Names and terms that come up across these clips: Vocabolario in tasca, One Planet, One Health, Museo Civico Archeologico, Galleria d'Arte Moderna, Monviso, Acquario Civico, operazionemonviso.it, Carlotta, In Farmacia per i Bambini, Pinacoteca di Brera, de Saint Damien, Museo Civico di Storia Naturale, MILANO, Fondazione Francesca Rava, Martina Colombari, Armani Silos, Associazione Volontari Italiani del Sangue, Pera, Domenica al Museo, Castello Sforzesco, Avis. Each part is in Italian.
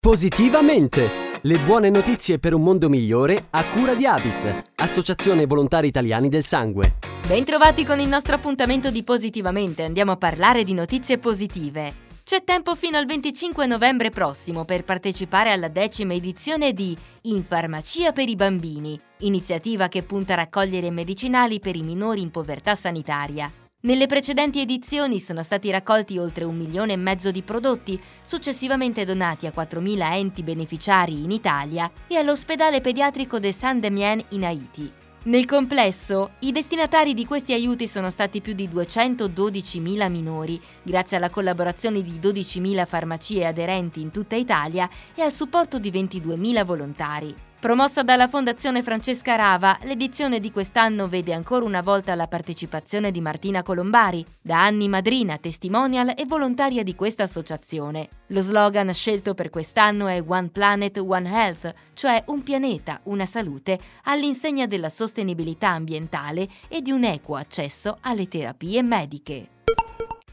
Positivamente! Le buone notizie per un mondo migliore a cura di Avis, Associazione Volontari Italiani del Sangue. Ben trovati con il nostro appuntamento di Positivamente, andiamo a parlare di notizie positive. C'è tempo fino al 25 novembre prossimo per partecipare alla 10ª edizione di In Farmacia per i Bambini, iniziativa che punta a raccogliere medicinali per i minori in povertà sanitaria. Nelle precedenti edizioni sono stati raccolti oltre 1,5 milioni di prodotti, successivamente donati a 4.000 enti beneficiari in Italia e all'ospedale pediatrico de Saint Damien in Haiti. Nel complesso, i destinatari di questi aiuti sono stati più di 212.000 minori, grazie alla collaborazione di 12.000 farmacie aderenti in tutta Italia e al supporto di 22.000 volontari. Promossa dalla Fondazione Francesca Rava, l'edizione di quest'anno vede ancora una volta la partecipazione di Martina Colombari, da anni madrina, testimonial e volontaria di questa associazione. Lo slogan scelto per quest'anno è One Planet, One Health, cioè un pianeta, una salute, all'insegna della sostenibilità ambientale e di un equo accesso alle terapie mediche.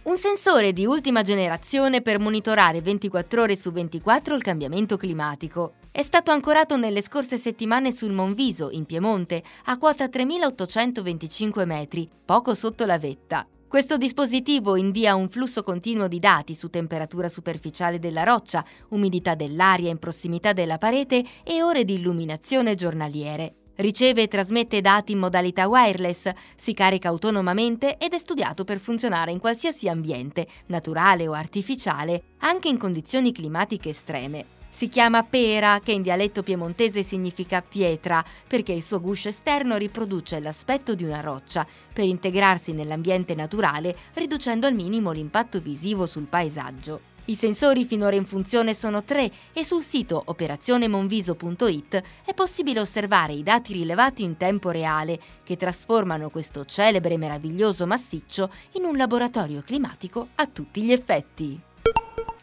Un sensore di ultima generazione per monitorare 24 ore su 24 il cambiamento climatico. È stato ancorato nelle scorse settimane sul Monviso, in Piemonte, a quota 3.825 metri, poco sotto la vetta. Questo dispositivo invia un flusso continuo di dati su temperatura superficiale della roccia, umidità dell'aria in prossimità della parete e ore di illuminazione giornaliere. Riceve e trasmette dati in modalità wireless, si carica autonomamente ed è studiato per funzionare in qualsiasi ambiente, naturale o artificiale, anche in condizioni climatiche estreme. Si chiama Pera, che in dialetto piemontese significa pietra, perché il suo guscio esterno riproduce l'aspetto di una roccia, per integrarsi nell'ambiente naturale, riducendo al minimo l'impatto visivo sul paesaggio. I sensori finora in funzione sono 3 e sul sito operazionemonviso.it è possibile osservare i dati rilevati in tempo reale, che trasformano questo celebre e meraviglioso massiccio in un laboratorio climatico a tutti gli effetti.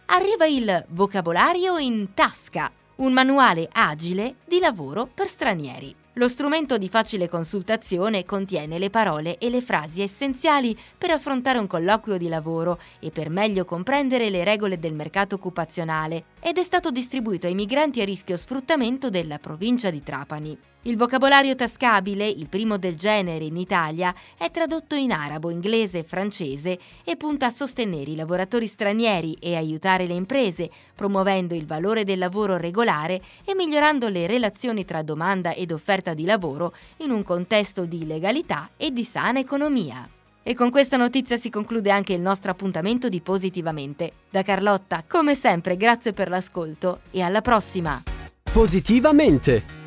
Arriva il Vocabolario in tasca, un manuale agile di lavoro per stranieri. Lo strumento di facile consultazione contiene le parole e le frasi essenziali per affrontare un colloquio di lavoro e per meglio comprendere le regole del mercato occupazionale ed è stato distribuito ai migranti a rischio sfruttamento della provincia di Trapani. Il vocabolario tascabile, il primo del genere in Italia, è tradotto in arabo, inglese e francese e punta a sostenere i lavoratori stranieri e aiutare le imprese, promuovendo il valore del lavoro regolare e migliorando le relazioni tra domanda ed offerta di lavoro in un contesto di legalità e di sana economia. E con questa notizia si conclude anche il nostro appuntamento di Positivamente. Da Carlotta, come sempre, grazie per l'ascolto e alla prossima! Positivamente!